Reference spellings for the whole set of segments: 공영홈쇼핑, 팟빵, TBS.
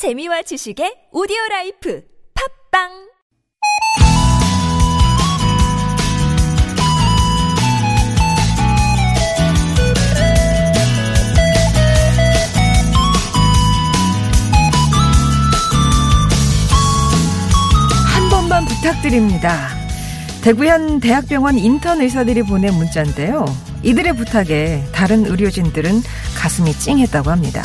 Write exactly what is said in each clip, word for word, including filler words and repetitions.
재미와 지식의 오디오라이프 팟빵 부탁드립니다. 대구현 대학병원 인턴 의사들이 보낸 문자인데요. 이들의 부탁에 다른 의료진들은 가슴이 찡했다고 합니다.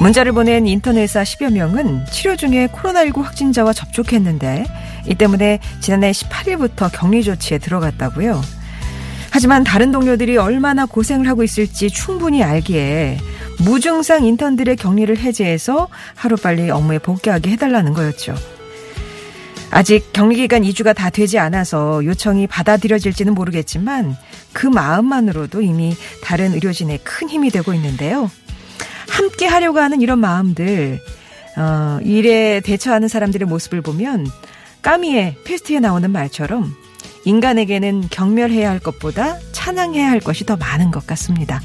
문자를 보낸 인턴 의사 십여 명은 치료 중에 코로나십구 확진자와 접촉했는데 이 때문에 지난해 십팔 일부터 격리 조치에 들어갔다고요. 하지만 다른 동료들이 얼마나 고생을 하고 있을지 충분히 알기에 무증상 인턴들의 격리를 해제해서 하루빨리 업무에 복귀하게 해달라는 거였죠. 아직 격리기간 이 주가 다 되지 않아서 요청이 받아들여질지는 모르겠지만 그 마음만으로도 이미 다른 의료진에 큰 힘이 되고 있는데요. 함께 하려고 하는 이런 마음들, 어, 일에 대처하는 사람들의 모습을 보면 까미의 페스트에 나오는 말처럼 인간에게는 경멸해야 할 것보다 찬양해야 할 것이 더 많은 것 같습니다.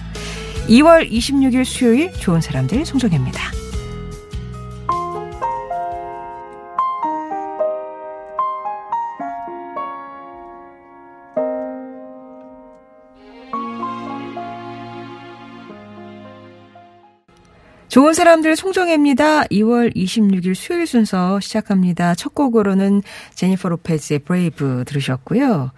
이월 이십육일 수요일 좋은 사람들 송정혜입니다. 좋은 사람들 송정혜입니다. 이월 이십육일 수요일 순서 시작합니다. 첫 곡으로는 제니퍼 로페즈의 브레이브 들으셨고요.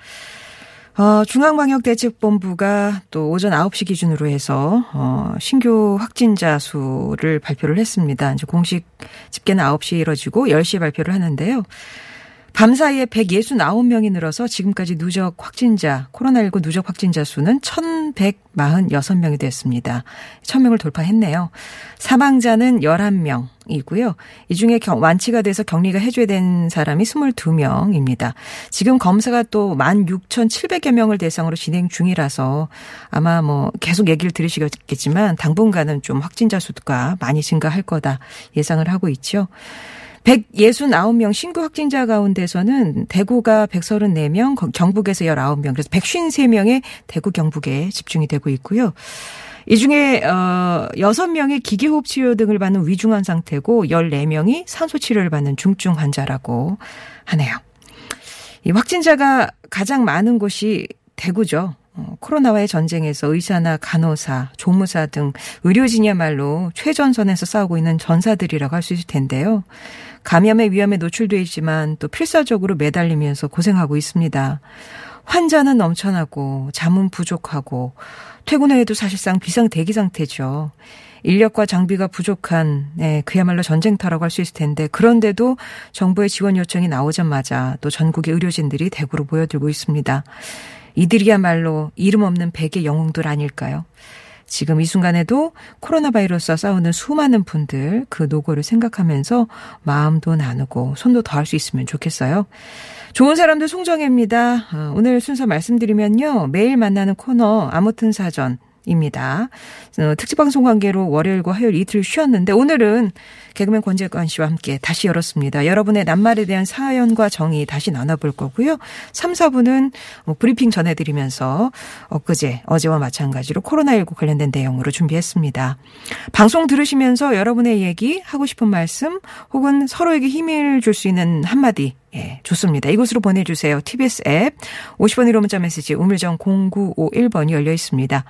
어, 중앙방역대책본부가 또 오전 아홉 시 기준으로 해서 어, 신규 확진자 수를 발표를 했습니다. 이제 공식 집계는 아홉 시에 이뤄지고 열 시에 발표를 하는데요. 밤 사이에 백육십구 명이 늘어서 지금까지 누적 확진자, 코로나십구 누적 확진자 수는 천백사십육 명이 됐습니다. 천 명을 돌파했네요. 사망자는 열한 명이고요. 이 중에 완치가 돼서 격리가 해제된 사람이 이십이 명입니다. 지금 검사가 또 만 육천칠백여 명을 대상으로 진행 중이라서 아마 뭐 계속 얘기를 들으시겠지만 당분간은 좀 확진자 수가 많이 증가할 거다 예상을 하고 있죠. 백육십구 명 신규 확진자 가운데서는 대구가 백삼십사 명, 경북에서 십구 명, 그래서 백오십삼 명의 대구 경북에 집중이 되고 있고요. 이 중에 여섯 명이 기계호흡 치료 등을 받는 위중한 상태고 열네 명이 산소 치료를 받는 중증 환자라고 하네요. 이 확진자가 가장 많은 곳이 대구죠. 코로나와의 전쟁에서 의사나 간호사, 조무사 등 의료진이야말로 최전선에서 싸우고 있는 전사들이라고 할 수 있을 텐데요. 감염의 위험에 노출돼 있지만 또 필사적으로 매달리면서 고생하고 있습니다. 환자는 넘쳐나고 잠은 부족하고 퇴근 후에도 사실상 비상대기 상태죠. 인력과 장비가 부족한 네, 그야말로 전쟁터라고 할 수 있을 텐데 그런데도 정부의 지원 요청이 나오자마자 또 전국의 의료진들이 대구로 모여들고 있습니다. 이들이야말로 이름 없는 백의 영웅들 아닐까요? 지금 이 순간에도 코로나 바이러스와 싸우는 수많은 분들 그 노고를 생각하면서 마음도 나누고 손도 더할 수 있으면 좋겠어요. 좋은 사람들 송정혜입니다. 오늘 순서 말씀드리면요. 매일 만나는 코너 아무튼 사전. 입니다. 특집 방송 관계로 월요일과 화요일 이틀 쉬었는데 오늘은 개그맨 권재관 씨와 함께 다시 열었습니다. 여러분의 낱말에 대한 사연과 정의 다시 나눠볼 거고요. 삼, 사 부는 브리핑 전해드리면서 엊그제 어제와 마찬가지로 코로나십구 관련된 내용으로 준비했습니다. 방송 들으시면서 여러분의 얘기 하고 싶은 말씀 혹은 서로에게 힘을 줄 수 있는 한마디 예, 좋습니다. 이곳으로 보내주세요. 티비에스 앱 오십 원 일 호 문자 메시지 우물정 공구오일 번이 열려 있습니다.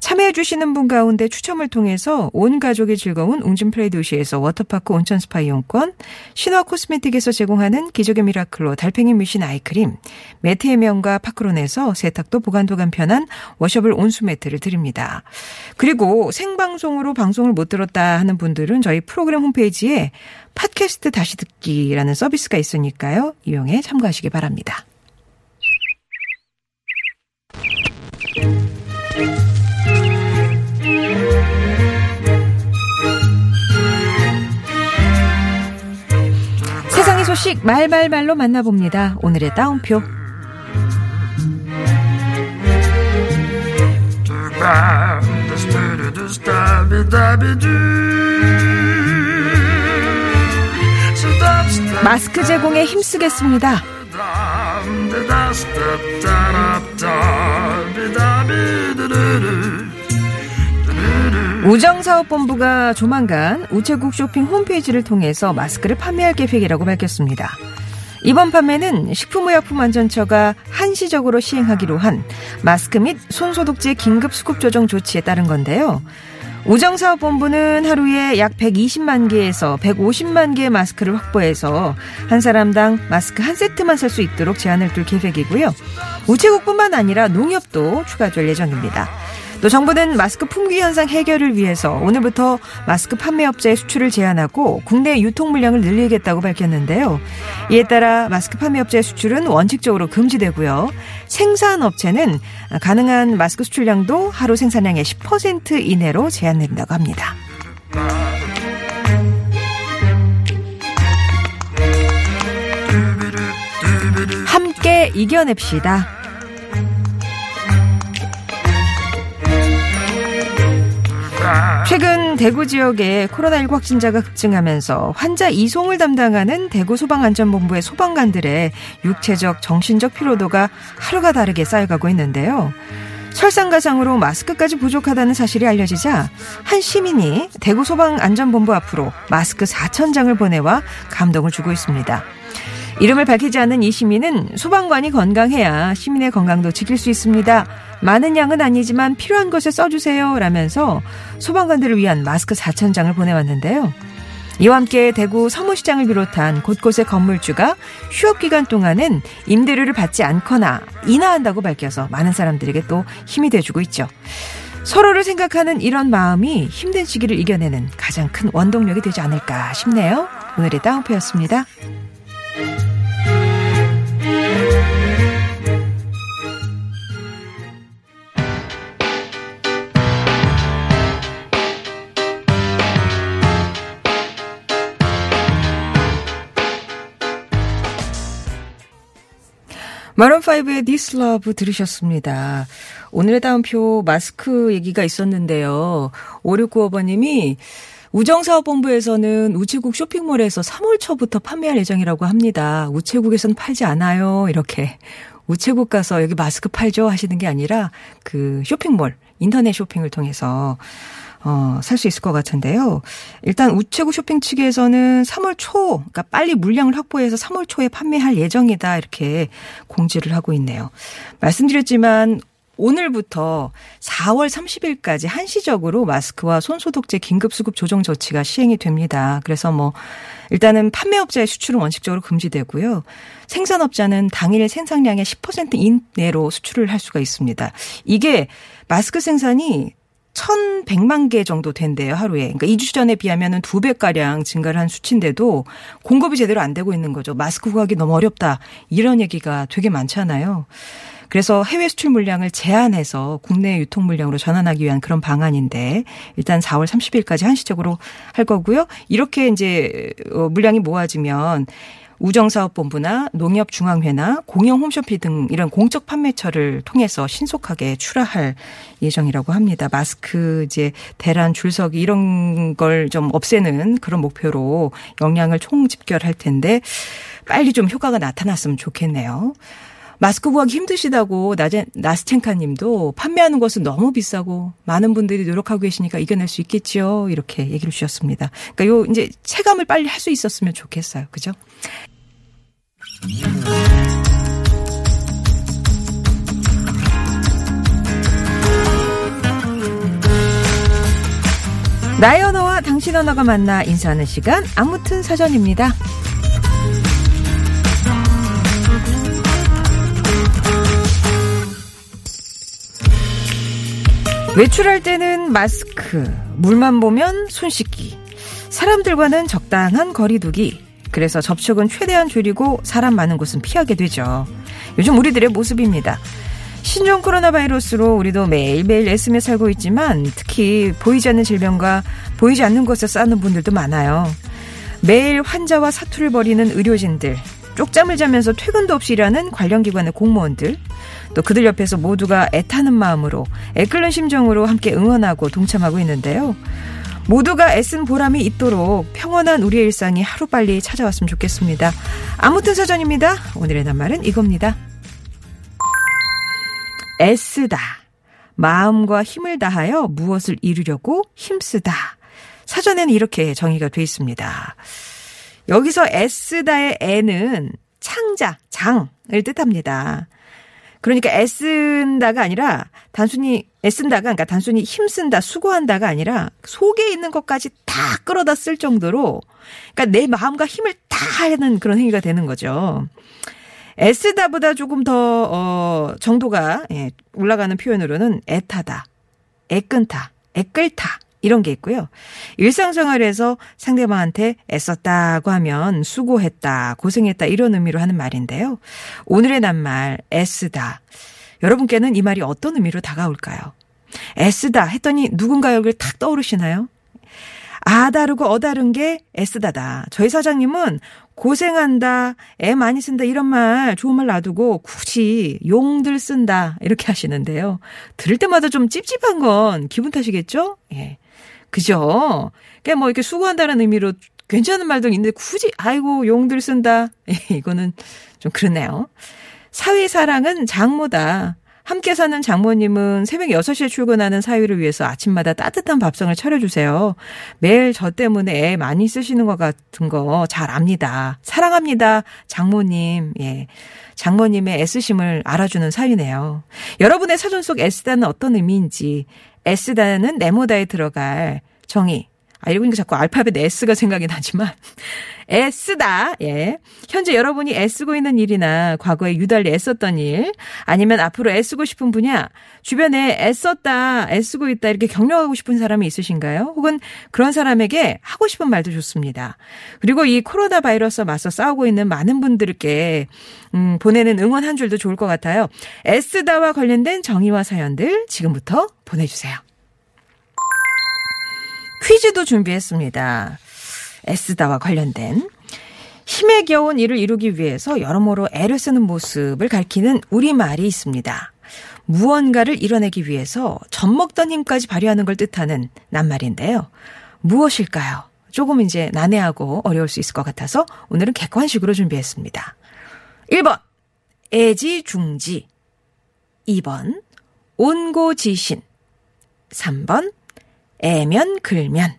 참여해 주시는 분 가운데 추첨을 통해서 온 가족이 즐거운 웅진 플레이 도시에서 워터파크 온천 스파 이용권, 신화 코스메틱에서 제공하는 기적의 미라클로 달팽이 뮤신 아이크림, 매트 해면과 파크론에서 세탁도 보관도 간편한 워셔블 온수 매트를 드립니다. 그리고 생방송으로 방송을 못 들었다 하는 분들은 저희 프로그램 홈페이지에 팟캐스트 다시 듣기라는 서비스가 있으니까요. 이용해 참고하시기 바랍니다. 세상의 소식 말말말로 만나봅니다. 오늘의 따옴표. 마스크 제공에 힘쓰겠습니다. 우정사업본부가 조만간 우체국 쇼핑 홈페이지를 통해서 마스크를 판매할 계획이라고 밝혔습니다. 이번 판매는 식품의약품안전처가 한시적으로 시행하기로 한 마스크 및 손소독제 긴급 수급 조정 조치에 따른 건데요. 우정사업본부는 하루에 약 백이십만 개에서 백오십만 개의 마스크를 확보해서 한 사람당 마스크 한 세트만 살 수 있도록 제한을 둘 계획이고요. 우체국뿐만 아니라 농협도 추가될 예정입니다. 또 정부는 마스크 품귀 현상 해결을 위해서 오늘부터 마스크 판매업자의 수출을 제한하고 국내 유통 물량을 늘리겠다고 밝혔는데요. 이에 따라 마스크 판매업자의 수출은 원칙적으로 금지되고요. 생산업체는 가능한 마스크 수출량도 하루 생산량의 십 퍼센트 이내로 제한된다고 합니다. 함께 이겨냅시다. 최근 대구 지역에 코로나십구 확진자가 급증하면서 환자 이송을 담당하는 대구소방안전본부의 소방관들의 육체적, 정신적 피로도가 하루가 다르게 쌓여가고 있는데요. 설상가상으로 마스크까지 부족하다는 사실이 알려지자 한 시민이 대구소방안전본부 앞으로 마스크 사천 장을 보내와 감동을 주고 있습니다. 이름을 밝히지 않은 이 시민은 소방관이 건강해야 시민의 건강도 지킬 수 있습니다. 많은 양은 아니지만 필요한 것에 써주세요 라면서 소방관들을 위한 마스크 사천 장을 보내왔는데요. 이와 함께 대구 서문시장을 비롯한 곳곳의 건물주가 휴업기간 동안은 임대료를 받지 않거나 인하한다고 밝혀서 많은 사람들에게 또 힘이 돼주고 있죠. 서로를 생각하는 이런 마음이 힘든 시기를 이겨내는 가장 큰 원동력이 되지 않을까 싶네요. 오늘의 따옴표였습니다. 마룬 파이브의 This Love 들으셨습니다. 오늘의 다운표 마스크 얘기가 있었는데요. 오육구오 번님이 우정사업본부에서는 우체국 쇼핑몰에서 삼월 초부터 판매할 예정이라고 합니다. 우체국에서는 팔지 않아요. 이렇게 우체국 가서 여기 마스크 팔죠 하시는 게 아니라 그 쇼핑몰, 인터넷 쇼핑을 통해서 어, 살 수 있을 것 같은데요. 일단 우체국 쇼핑 측에서는 삼월 초, 그러니까 빨리 물량을 확보해서 삼월 초에 판매할 예정이다 이렇게 공지를 하고 있네요. 말씀드렸지만 오늘부터 사월 삼십일까지 한시적으로 마스크와 손소독제 긴급수급 조정 조치가 시행이 됩니다. 그래서 뭐 일단은 판매업자의 수출은 원칙적으로 금지되고요. 생산업자는 당일 생산량의 십 퍼센트 이내로 수출을 할 수가 있습니다. 이게 마스크 생산이 천백만 개 정도 된대요, 하루에. 그러니까 이 주 전에 비하면 두 배가량 증가를 한 수치인데도 공급이 제대로 안 되고 있는 거죠. 마스크 구하기 너무 어렵다. 이런 얘기가 되게 많잖아요. 그래서 해외 수출 물량을 제한해서 국내 유통 물량으로 전환하기 위한 그런 방안인데 일단 사월 삼십일까지 한시적으로 할 거고요. 이렇게 이제 물량이 모아지면 우정사업본부나 농협중앙회나 공영홈쇼핑 등 이런 공적 판매처를 통해서 신속하게 출하할 예정이라고 합니다. 마스크 이제 대란 줄서기 이런 걸 좀 없애는 그런 목표로 역량을 총집결할 텐데 빨리 좀 효과가 나타났으면 좋겠네요. 마스크 구하기 힘드시다고 나스첸카 님도 판매하는 것은 너무 비싸고 많은 분들이 노력하고 계시니까 이겨낼 수 있겠지요. 이렇게 얘기를 주셨습니다. 그러니까 요 이제 체감을 빨리 할 수 있었으면 좋겠어요. 그죠? 나의 언어와 당신 언어가 만나 인사하는 시간 아무튼 사전입니다. 외출할 때는 마스크, 물만 보면 손 씻기, 사람들과는 적당한 거리 두기. 그래서 접촉은 최대한 줄이고 사람 많은 곳은 피하게 되죠. 요즘 우리들의 모습입니다. 신종 코로나 바이러스로 우리도 매일매일 애쓰며 살고 있지만 특히 보이지 않는 질병과 보이지 않는 곳에 싸우는 분들도 많아요. 매일 환자와 사투를 벌이는 의료진들, 쪽잠을 자면서 퇴근도 없이 일하는 관련 기관의 공무원들, 또 그들 옆에서 모두가 애타는 마음으로 애끓는 심정으로 함께 응원하고 동참하고 있는데요. 모두가 애쓴 보람이 있도록 평온한 우리의 일상이 하루빨리 찾아왔으면 좋겠습니다. 아무튼 사전입니다. 오늘의 낱말은 이겁니다. 애쓰다. 마음과 힘을 다하여 무엇을 이루려고 힘쓰다. 사전에는 이렇게 정의가 돼 있습니다. 여기서 애쓰다의 애는 창자, 장을 뜻합니다. 그러니까 애쓴다가 아니라 단순히 애쓴다가 그러니까 단순히 힘쓴다, 수고한다가 아니라 속에 있는 것까지 다 끌어다 쓸 정도로 그러니까 내 마음과 힘을 다 하는 그런 행위가 되는 거죠. 애쓰다보다 조금 더 어, 정도가 예, 올라가는 표현으로는 애타다, 애끈타, 애끌타 이런 게 있고요. 일상생활에서 상대방한테 애썼다고 하면 수고했다, 고생했다 이런 의미로 하는 말인데요. 오늘의 낱말 애쓰다. 여러분께는 이 말이 어떤 의미로 다가올까요? 애쓰다 했더니 누군가 여기를 탁 떠오르시나요? 아 다르고 어 다른 게 애쓰다다. 저희 사장님은 고생한다, 애 많이 쓴다 이런 말 좋은 말 놔두고 굳이 용들 쓴다 이렇게 하시는데요. 들을 때마다 좀 찝찝한 건 기분 탓이겠죠? 예, 그죠? 그냥 뭐 이렇게 수고한다는 의미로 괜찮은 말도 있는데 굳이 아이고 용들 쓴다 예, 이거는 좀 그러네요. 사위사랑은 장모다. 함께 사는 장모님은 새벽 여섯 시에 출근하는 사위를 위해서 아침마다 따뜻한 밥상을 차려주세요. 매일 저 때문에 애 많이 쓰시는 것 같은 거 잘 압니다. 사랑합니다. 장모님. 예, 장모님의 애쓰심을 알아주는 사위네요. 여러분의 사전 속 애쓰다는 어떤 의미인지 애쓰다는 네모다에 들어갈 정의. 아, 이러고 보니까 자꾸 알파벳 S가 생각이 나지만 애쓰다. 예. 현재 여러분이 애쓰고 있는 일이나 과거에 유달리 애썼던 일 아니면 앞으로 애쓰고 싶은 분야 주변에 애썼다, 애쓰고 있다 이렇게 격려하고 싶은 사람이 있으신가요? 혹은 그런 사람에게 하고 싶은 말도 좋습니다. 그리고 이 코로나 바이러스와 맞서 싸우고 있는 많은 분들께 음, 보내는 응원 한 줄도 좋을 것 같아요. 애쓰다와 관련된 정의와 사연들 지금부터 보내주세요. 퀴즈도 준비했습니다. 애쓰다와 관련된 힘에 겨운 일을 이루기 위해서 여러모로 애를 쓰는 모습을 가리키는 우리말이 있습니다. 무언가를 이뤄내기 위해서 젖먹던 힘까지 발휘하는 걸 뜻하는 낱말인데요. 무엇일까요? 조금 이제 난해하고 어려울 수 있을 것 같아서 오늘은 객관식으로 준비했습니다. 일 번 애지중지, 이 번 온고지신, 삼 번 애면 글면.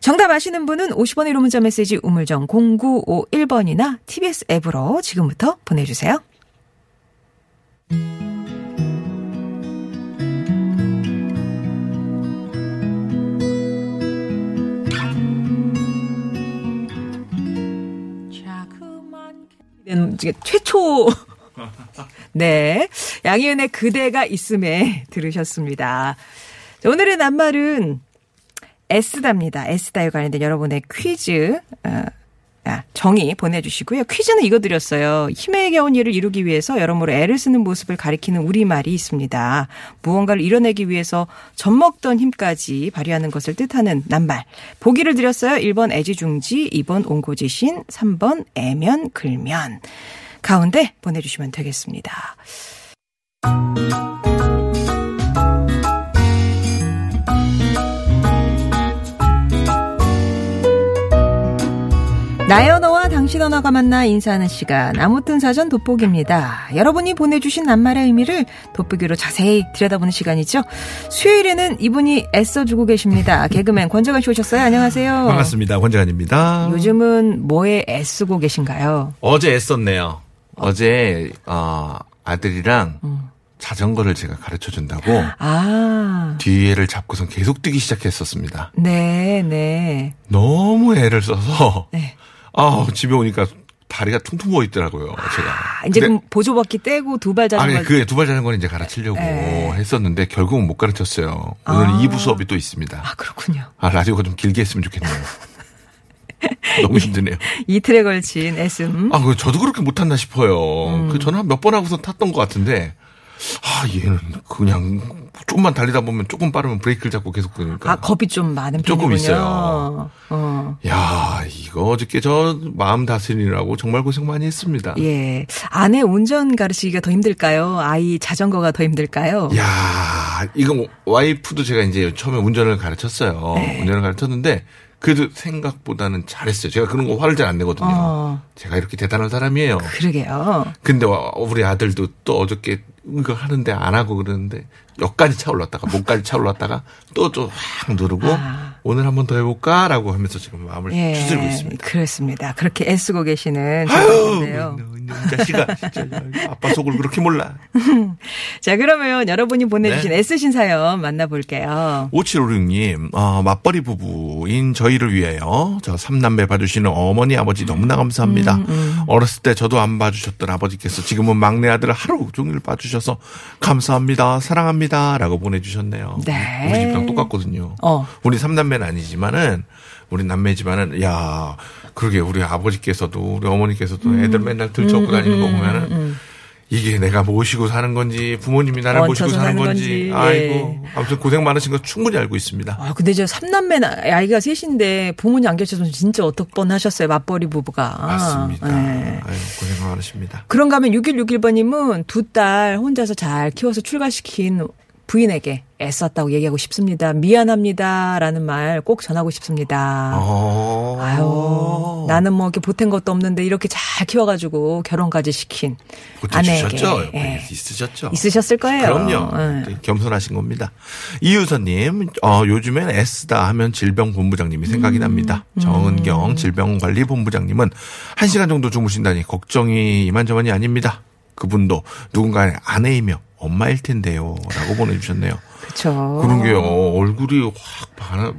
정답 아시는 분은 오십 원의 일 호 문자 메시지 우물정 공구오일 번이나 티비에스 앱으로 지금부터 보내주세요. 최초 네 양희은의 그대가 있음에 들으셨습니다. 오늘의 낱말은 애쓰다입니다. 애쓰다에 관련된 여러분의 퀴즈 어, 아, 정의 보내주시고요. 퀴즈는 이거 드렸어요. 힘에 겨운 일을 이루기 위해서 여러모로 애를 쓰는 모습을 가리키는 우리말이 있습니다. 무언가를 이뤄내기 위해서 젖먹던 힘까지 발휘하는 것을 뜻하는 낱말. 보기를 드렸어요. 일 번 애지중지, 이 번 온고지신, 삼 번 애면 글면. 가운데 보내주시면 되겠습니다. 나의 언어와 당신 언어가 만나 인사하는 시간 아무튼 사전 돋보기입니다. 여러분이 보내주신 낱말의 의미를 돋보기로 자세히 들여다보는 시간이죠. 수요일에는 이분이 애써주고 계십니다. 개그맨 권재관 씨 오셨어요. 안녕하세요. 반갑습니다. 권재관입니다. 요즘은 뭐에 애쓰고 계신가요? 어제 애썼네요. 어. 어제 어, 아들이랑 음. 자전거를 제가 가르쳐준다고 아. 뒤에를 잡고선 계속 뛰기 시작했었습니다. 네, 네. 너무 애를 써서 네. 아 집에 오니까 다리가 퉁퉁 부어 있더라고요. 아, 제가 이제 그럼 보조바퀴 떼고 두발 자전거 아니 그 두발 자전거는 이제 가르치려고 네. 했었는데 결국은 못 가르쳤어요. 오늘 아. 이 부 수업이 또 있습니다. 아 그렇군요. 아 라디오가 좀 길게 했으면 좋겠네요. 너무 힘드네요. 이틀에 걸친 애씀. 아 그 저도 그렇게 못탔나 싶어요. 음. 그 저는 한 몇 번 하고선 탔던 것 같은데. 아, 얘는 그냥 조금만 달리다 보면 조금 빠르면 브레이크를 잡고 계속 그러니까. 아, 겁이 좀 많은 편이군요. 조금 있어요. 어. 야, 이거 어저께 저 마음 다스리느라고 정말 고생 많이 했습니다. 예. 아내 운전 가르치기가 더 힘들까요? 아이 자전거가 더 힘들까요? 야, 이거 와이프도 제가 이제 처음에 운전을 가르쳤어요. 네. 운전을 가르쳤는데 그래도 생각보다는 잘했어요. 제가 그런 거 화를 잘 안 내거든요. 어. 제가 이렇게 대단한 사람이에요. 그러게요. 근데 우리 아들도 또 어저께 이거 하는데 안 하고 그러는데 여기까지 차올랐다가 목까지 차올랐다가 또 또 확 누르고 아. 오늘 한 번 더 해볼까라고 하면서 지금 마음을 예, 추스르고 있습니다. 그렇습니다. 그렇게 애쓰고 계시는 저인데요. 자식아, 진짜 아빠 속을 그렇게 몰라. 자, 그러면 여러분이 보내주신 네. 애쓰신 사연 만나볼게요. 오칠오육님, 어, 맞벌이 부부인 저희를 위해요. 저 삼남매 봐주시는 어머니, 아버지 너무나 감사합니다. 음, 음. 어렸을 때 저도 안 봐주셨던 아버지께서 지금은 막내 아들을 하루 종일 봐주셔서 감사합니다. 사랑합니다. 라고 보내주셨네요. 네. 우리 집이랑 똑같거든요. 어. 우리 삼남매는 아니지만은 우리 남매지만은 야 그러게 우리 아버지께서도 우리 어머니께서도 음. 애들 맨날 들쳐오고 음, 다니는 음, 거 보면은 음. 이게 내가 모시고 사는 건지 부모님이 나를 모시고 사는 건지, 건지. 아이고 예. 아무튼 고생 많으신 거 충분히 알고 있습니다. 아 근데 저 삼남매 아이가 셋인데 부모님 안 계셔서 진짜 어떡 뻔하셨어요. 맞벌이 부부가. 맞습니다. 네. 아이고, 고생 많으십니다. 그런가 하면 육일육일번님은 두 딸 혼자서 잘 키워서 출가시킨 부인에게 애썼다고 얘기하고 싶습니다. 미안합니다라는 말 꼭 전하고 싶습니다. 어... 아유, 나는 뭐 이렇게 보탠 것도 없는데 이렇게 잘 키워가지고 결혼까지 시킨 아내에게 예. 있으셨죠? 있으셨을 거예요. 그럼요. 예. 겸손하신 겁니다. 이유선님, 어, 요즘엔 애쓰다 하면 질병본부장님이 생각이 음, 납니다. 음. 정은경 질병관리본부장님은 한 시간 정도 주무신다니 걱정이 이만저만이 아닙니다. 그분도 누군가의 아내이며 엄마일 텐데요. 라고 보내주셨네요. 그렇죠. 그런 게 얼굴이 확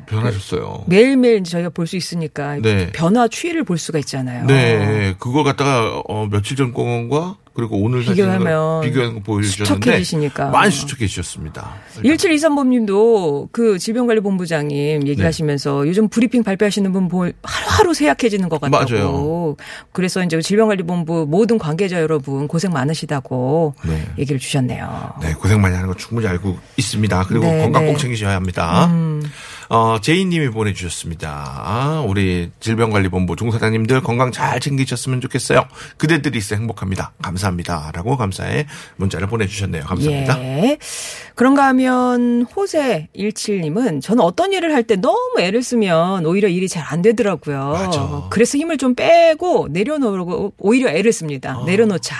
변하셨어요. 매일매일 저희가 볼 수 있으니까 네. 변화 추이를 볼 수가 있잖아요. 네. 그걸 갖다가 어, 며칠 전 공원과 그리고 오늘 비교하면 비교하는 거 보여주셨는데 수척해지시니까. 많이 수척해지셨습니다. 일칠이삼번님도 그 질병관리본부장님 얘기하시면서 네. 요즘 브리핑 발표하시는 분 보면 하루하루 세약해지는 것 같다고. 맞아요. 그래서 이제 질병관리본부 모든 관계자 여러분 고생 많으시다고 네. 얘기를 주셨네요. 네, 고생 많이 하는 거 충분히 알고 있습니다. 그리고 네, 건강 네. 꼭 챙기셔야 합니다. 음. 어, 제이님이 보내주셨습니다. 우리 질병관리본부 종사자님들 건강 잘 챙기셨으면 좋겠어요. 그대들이 있어 행복합니다. 감사합니다. 라고 감사의 문자를 보내주셨네요. 감사합니다. 예. 그런가 하면 호세일칠님은 저는 어떤 일을 할 때 너무 애를 쓰면 오히려 일이 잘 안 되더라고요. 맞아. 그래서 힘을 좀 빼고 내려놓으려고 오히려 애를 씁니다. 어. 내려놓자.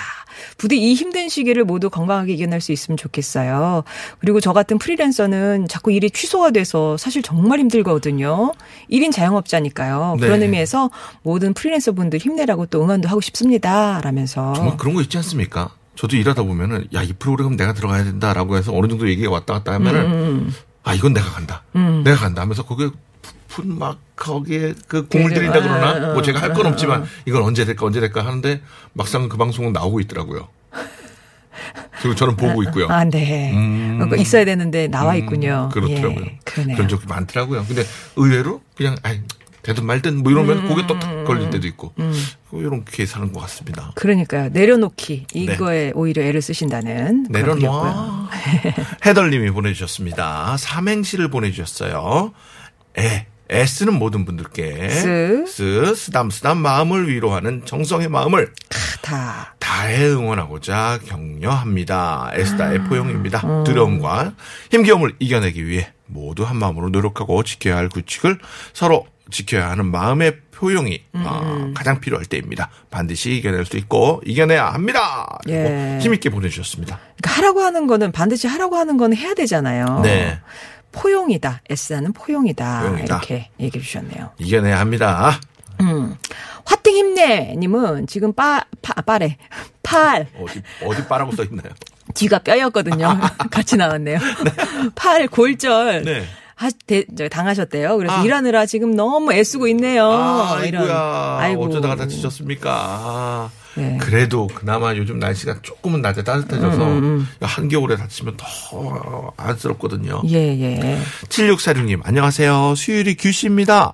부디 이 힘든 시기를 모두 건강하게 이겨낼 수 있으면 좋겠어요. 그리고 저 같은 프리랜서는 자꾸 일이 취소가 돼서 사실 정말 힘들거든요. 일 인 자영업자니까요. 네. 그런 의미에서 모든 프리랜서 분들 힘내라고 또 응원도 하고 싶습니다. 라면서. 정말 그런 거 있지 않습니까? 저도 일하다 보면은 야, 이 프로그램 내가 들어가야 된다라고 해서 어느 정도 얘기가 왔다 갔다 하면은 음. 아, 이건 내가 간다. 음. 내가 간다 하면서 거기에 부푼 막 거기에 그 공을 들인다 그러나 뭐 제가 할 건 없지만 이건 언제 될까 언제 될까 하는데 막상 그 방송은 나오고 있더라고요. 그리고 저는 보고 있고요. 아, 네. 음. 있어야 되는데 나와 있군요. 음, 그렇더라고요. 예, 그런 적이 많더라고요. 근데 의외로 그냥 아이, 되든 말든 뭐 이러면 음. 고개 또딱 걸릴 때도 있고 음. 이런 기회 사는 것 같습니다. 그러니까요. 내려놓기 이거에 네. 오히려 애를 쓰신다는. 내려놓아. 해덜님이 보내주셨습니다. 삼행시를 보내주셨어요. 애, 애쓰는 모든 분들께 쓰, 쓰 쓰담쓰담 쓰담 마음을 위로하는 정성의 마음을 다 다해 응원하고자 격려합니다. 애쓰다 의 포용입니다. 음. 두려움과 힘겨움을 이겨내기 위해 모두 한 마음으로 노력하고 지켜야 할 규칙을 서로 지켜야 하는 마음의 효용이 음. 가장 필요할 때입니다. 반드시 이겨낼 수 있고 이겨내야 합니다. 예. 힘있게 보내주셨습니다. 그러니까 하라고 하는 거는 반드시 하라고 하는 거는 해야 되잖아요. 네. 포용이다. S는 포용이다. 포용이다. 이렇게 얘기해 주셨네요. 이겨내야 합니다. 음. 화팅 힘내님은 지금 빠, 파, 빠래. 팔. 어디, 어디 빠라고 써 있나요? 뒤가 뼈였거든요. 같이 나왔네요. 네. 팔 골절. 네. 하, 대, 저, 당하셨대요. 그래서 아. 일하느라 지금 너무 애쓰고 있네요. 아, 이런. 아이고. 어쩌다가 다치셨습니까? 아. 네. 그래도 그나마 요즘 날씨가 조금은 낮에 따뜻해져서 음, 음. 한겨울에 다치면 더 안쓰럽거든요. 예, 예. 칠육사육님, 안녕하세요. 수유리 규씨입니다.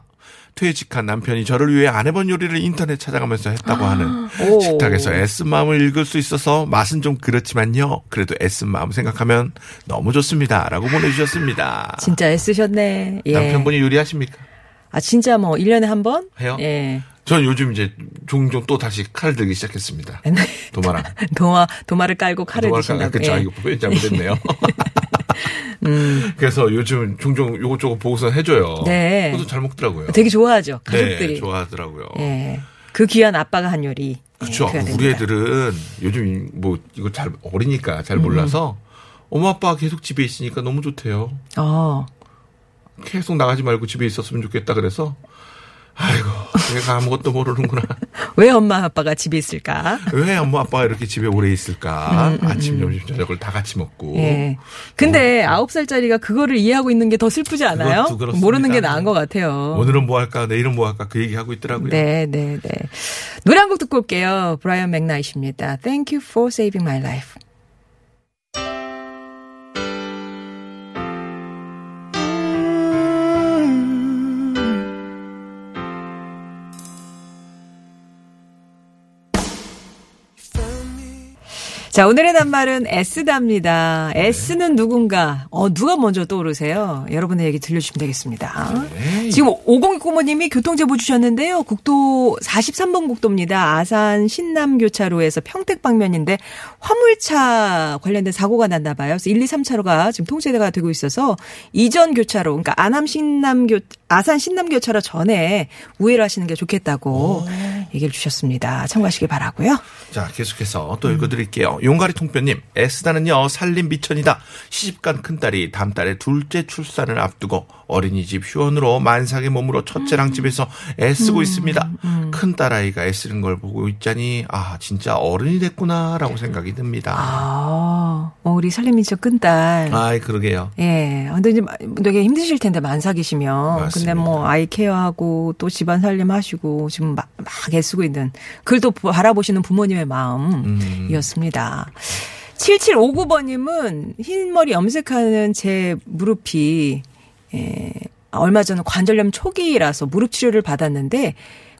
퇴직한 남편이 저를 위해 안 해본 요리를 인터넷 찾아가면서 했다고 아, 하는 오. 식탁에서 애쓴 마음을 읽을 수 있어서 맛은 좀 그렇지만요. 그래도 애쓴 마음 생각하면 너무 좋습니다. 라고 보내주셨습니다. 진짜 애쓰셨네. 예. 남편분이 요리하십니까? 아 진짜 뭐 일 년에 한 번? 해요? 예. 전 요즘 이제 종종 또 다시 칼을 들기 시작했습니다. 도마랑. 도마, 도마를 깔고 칼을 드신다고. 그렇죠. 예. 이거 표현 잘못했네요. 음. 그래서 요즘 종종 요것저것 보고서 해줘요. 네. 저도 잘 먹더라고요. 되게 좋아하죠. 가족들이. 네, 좋아하더라고요. 네. 그 귀한 아빠가 한 요리. 그렇죠. 네, 우리 애들은 요즘 뭐 이거 잘 어리니까 잘 몰라서 음. 엄마 아빠가 계속 집에 있으니까 너무 좋대요. 어. 계속 나가지 말고 집에 있었으면 좋겠다 그래서 아이고 내가 아무것도 모르는구나. 왜 엄마 아빠가 집에 있을까? 왜 엄마 아빠가 이렇게 집에 오래 있을까? 음, 음, 아침 점심 저녁을 다 같이 먹고. 예. 근데 아홉 어, 살짜리가 그거를 이해하고 있는 게 더 슬프지 않아요? 모르는 게 나은 것 같아요. 오늘은 뭐 할까? 내일은 뭐 할까? 그 얘기하고 있더라고요. 네, 네, 네. 노래 한 곡 듣고 올게요. 브라이언 맥나잇입니다. Thank you for saving my life. 자, 오늘의 낱말은 S답니다. S는 누군가. 어, 누가 먼저 떠오르세요? 여러분의 얘기 들려주시면 되겠습니다. 네. 지금 오공육구 번님이 교통제보 주셨는데요. 국도 사십삼 번 국도입니다. 아산 신남교차로에서 평택 방면인데 화물차 관련된 사고가 났나 봐요. 그래서 일, 이, 삼 차로가 지금 통제가 되고 있어서 이전 교차로, 그러니까 안암 신남교, 아산 신남교차로 전에 우회를 하시는 게 좋겠다고 오. 얘기를 주셨습니다. 참고하시길 바라고요. 자, 계속해서 또 읽어드릴게요. 음. 용가리 통뼈님, S다는요 살림 미천이다. 시집간 큰딸이 다음 달에 둘째 출산을 앞두고 어린이집 휴원으로 만삭의 몸으로 첫째랑 집에서 애쓰고 음. 있습니다. 음. 큰딸아이가 애쓰는 걸 보고 있자니 아 진짜 어른이 됐구나라고 생각이 듭니다. 아, 어, 우리 살림 미천 큰딸. 아이 그러게요. 예, 근데 이제 되게 힘드실 텐데 만삭이시면. 맞습니다. 근데 뭐 아이 케어하고 또 집안 살림 하시고 지금 막, 막 애쓰고 있는 그걸 또 바라보시는 부모님의 마음이었습니다. 음. 칠칠오구 번님은 흰머리 염색하는 제 무릎이 예, 얼마 전 관절염 초기라서 무릎 치료를 받았는데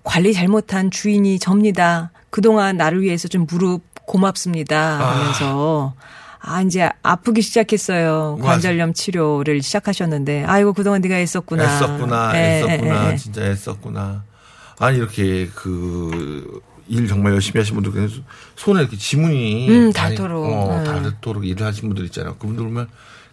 관리 잘못한 주인이 접니다. 그동안 나를 위해서 좀 무릎 고맙습니다 하면서 아, 아 이제 아프기 시작했어요. 관절염 맞아. 치료를 시작하셨는데 아이고 그동안 네가 애썼구나. 애썼구나. 예, 애썼구나. 예, 예. 진짜 애썼구나. 아니 이렇게 그 일 정말 열심히 하신 분들 손에 이렇게 지문이 음, 닳도록 어, 닳도록 일을 하신 분들 있잖아요. 그분들 보면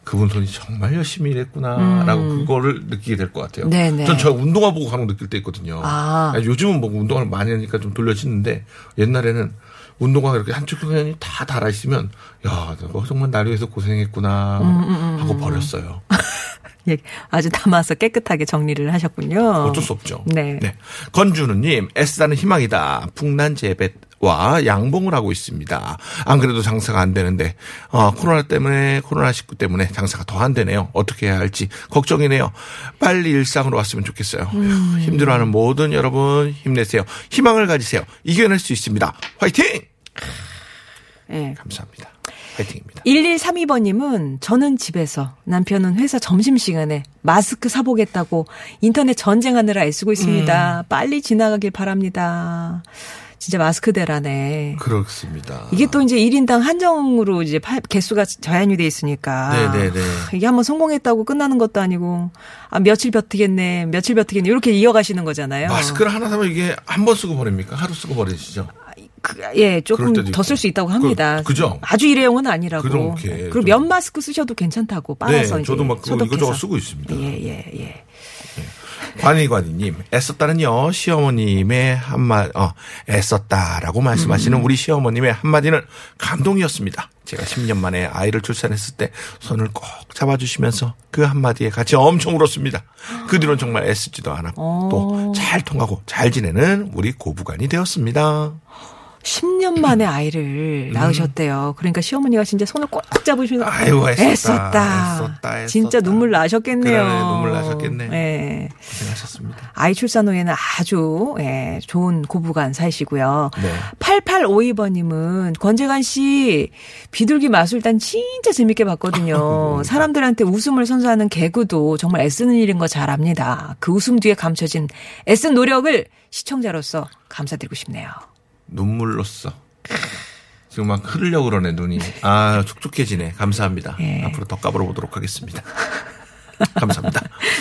그분 손이 정말 열심히 일했구나라고 음. 그거를 느끼게 될 것 같아요. 전 저 운동화 보고 간혹 느낄 때 있거든요. 아. 아니, 요즘은 뭐 운동화를 많이 하니까 좀 돌려지는데 옛날에는 운동화가 이렇게 한쪽 면이 다 달아 있으면 야 내가 정말 나를 위해서 고생했구나 음, 음, 하고 버렸어요. 예, 아주 담아서 깨끗하게 정리를 하셨군요. 어쩔 수 없죠. 네. 네. 건주누님, S다는 희망이다. 풍란 재배와 양봉을 하고 있습니다. 안 그래도 장사가 안 되는데, 어, 코로나 때문에, 코로나십구 때문에 장사가 더 안 되네요. 어떻게 해야 할지 걱정이네요. 빨리 일상으로 왔으면 좋겠어요. 음. 힘들어하는 모든 여러분 힘내세요. 희망을 가지세요. 이겨낼 수 있습니다. 화이팅! 네. 감사합니다. 파이팅입니다. 일일삼이 번님은 저는 집에서 남편은 회사 점심시간에 마스크 사보겠다고 인터넷 전쟁하느라 애쓰고 있습니다. 음. 빨리 지나가길 바랍니다. 진짜 마스크 대란에. 그렇습니다. 이게 또 이제 일 인당 한정으로 이제 파, 개수가 제한이 돼 있으니까. 네네네. 하, 이게 한번 성공했다고 끝나는 것도 아니고, 아, 며칠 버티겠네, 며칠 버티겠네, 이렇게 이어가시는 거잖아요. 마스크를 하나 사면 이게 한 번 쓰고 버립니까? 하루 쓰고 버리시죠? 그, 예, 조금 더 쓸 수 있다고 합니다. 그, 그죠? 아주 일회용은 아니라고. 그렇게, 그리고 좀. 면 마스크 쓰셔도 괜찮다고. 빨아서 네, 저도 막 이것저것 쓰고 있습니다. 예, 예, 예. 네. 관이관이님, 애썼다는요, 시어머님의 한마디, 어, 애썼다라고 말씀하시는 음. 우리 시어머님의 한마디는 감동이었습니다. 제가 십 년 만에 아이를 출산했을 때 손을 꼭 잡아주시면서 그 한마디에 같이 엄청 울었습니다. 그 뒤로는 정말 애쓰지도 않았고 또 잘 통하고 잘 지내는 우리 고부간이 되었습니다. 십 년 만에 아이를 음. 낳으셨대요. 그러니까 시어머니가 진짜 손을 꼭 잡으시면서 아이고 애썼다. 애썼다. 애썼다, 애썼다. 진짜 눈물 나셨겠네요. 그래, 눈물 나셨겠네요. 네. 고생하셨습니다. 아이 출산 후에는 아주 예, 좋은 고부간 사시고요. 네. 팔팔오이 번님은 권재관 씨 비둘기 마술단 진짜 재밌게 봤거든요. 사람들한테 웃음을 선사하는 개그도 정말 애쓰는 일인 거 잘 압니다. 그 웃음 뒤에 감춰진 애쓴 노력을 시청자로서 감사드리고 싶네요. 눈물로써 지금 막 흐르려고 그러네 눈이. 아 촉촉해지네. 감사합니다. 예. 앞으로 더 까불어보도록 하겠습니다. 감사합니다.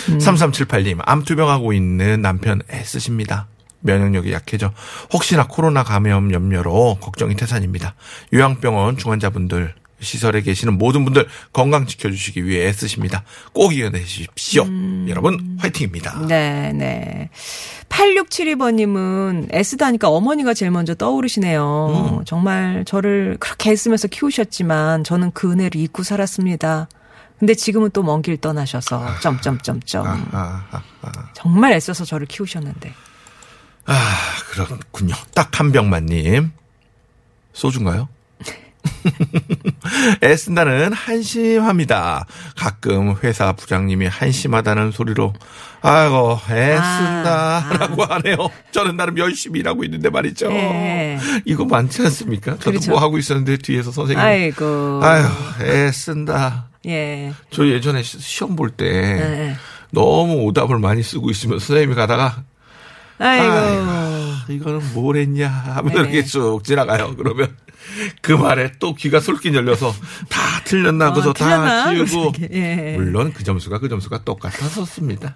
음. 삼삼칠팔 님 암투병하고 있는 남편 애쓰십니다. 면역력이 약해져 혹시나 코로나 감염 염려로 걱정이 태산입니다. 요양병원 중환자분들 시설에 계시는 모든 분들 건강 지켜주시기 위해 애쓰십니다. 꼭 이겨내십시오. 음. 여러분 화이팅입니다. 네, 네. 팔육칠이 번님은 애쓰다 하니까 어머니가 제일 먼저 떠오르시네요. 음. 정말 저를 그렇게 애쓰면서 키우셨지만 저는 그 은혜를 잊고 살았습니다. 근데 지금은 또 먼 길 떠나셔서 아, 점점점점 아, 아, 아, 아. 정말 애써서 저를 키우셨는데. 아, 그렇군요. 딱 한 병만님. 소주인가요? 애쓴다는 한심합니다. 가끔 회사 부장님이 한심하다는 소리로 아이고 애쓴다라고 아, 아. 하네요. 저는 나름 열심히 일하고 있는데 말이죠. 네. 이거 많지 않습니까? 저도 그렇죠. 뭐 하고 있었는데 뒤에서 선생님 아이고 아유 애쓴다. 예. 저 예전에 시험 볼 때 네. 너무 오답을 많이 쓰고 있으면 선생님이 가다가 아이고, 아이고 이거는 뭘 했냐 하면 네. 이렇게 쭉 지나가요. 그러면 그 말에 또 귀가 솔깃 열려서 다 틀렸나 그래서 어, 다 지우고 예. 물론 그 점수가 그 점수가 똑같았었습니다.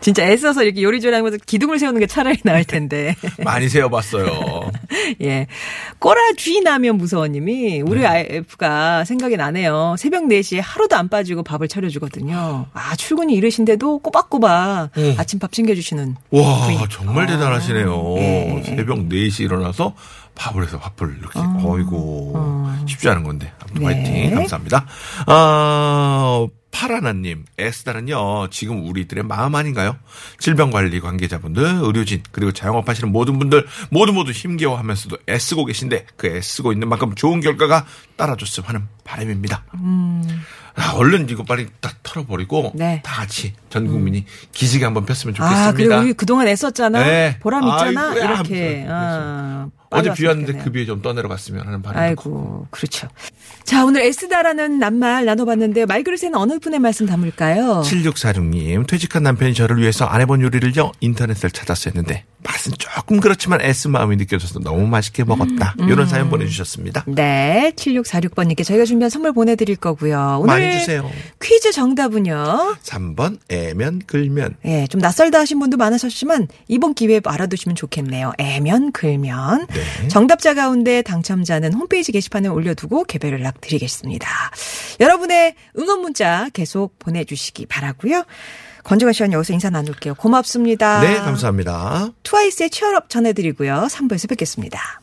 진짜 애써서 이렇게 요리조리하면서 기둥을 세우는 게 차라리 나을 텐데. 많이 세워봤어요. 예, 꼬라쥐 나면 무서워님이 우리 네. 와이프가 생각이 나네요. 새벽 네 시에 하루도 안 빠지고 밥을 차려주거든요. 아 출근이 이르신데도 꼬박꼬박 음. 아침밥 챙겨주시는. 와 부인. 정말 대단하시네요. 예. 새벽 네 시 일어나서 밥을 해서 밥을 이렇게 어. 어이고 어. 쉽지 않은 건데 아무튼 네. 화이팅 감사합니다. 어, 파라나님 애쓰다는요 지금 우리들의 마음 아닌가요? 질병관리 관계자분들 의료진 그리고 자영업 하시는 모든 분들 모두 모두 힘겨워하면서도 애쓰고 계신데 그 애쓰고 있는 만큼 좋은 결과가 따라줬으면 하는 바람입니다. 음. 아, 얼른 이거 빨리 다 털어버리고 네. 다 같이 전 국민이 음. 기지개 한번 폈으면 좋겠습니다. 아, 그리고 우리 그동안 애썼잖아. 네. 보람 있잖아. 아이고야, 이렇게. 아, 어제 비 왔는데 그 비에 좀 떠내려 갔으면 하는 바람이 아이고, 그렇죠. 자, 오늘 애쓰다라는 낱말 나눠봤는데 말그릇에는 어느 분의 말씀 담을까요? 칠육사육 님. 퇴직한 남편이 저를 위해서 안 해본 요리를요. 인터넷을 찾아서 했는데 맛은 조금 그렇지만 애쓴 마음이 느껴져서 너무 맛있게 먹었다. 음, 음. 이런 사연 보내주셨습니다. 네. 칠육사육 번님께 저희가 준비한 선물 보내드릴 거고요. 오늘 많이 주세요. 퀴즈 정답은요. 삼 번 애면 글면. 예, 좀 낯설다 하신 분도 많으셨지만 이번 기회에 알아두시면 좋겠네요. 애면 글면. 네. 정답자 가운데 당첨자는 홈페이지 게시판에 올려두고 개별 연락 드리겠습니다. 여러분의 응원 문자 계속 보내주시기 바라고요. 권지관 씨는 여기서 인사 나눌게요. 고맙습니다. 네, 감사합니다. 트와이스의 치얼업 전해드리고요. 삼 부에서 뵙겠습니다.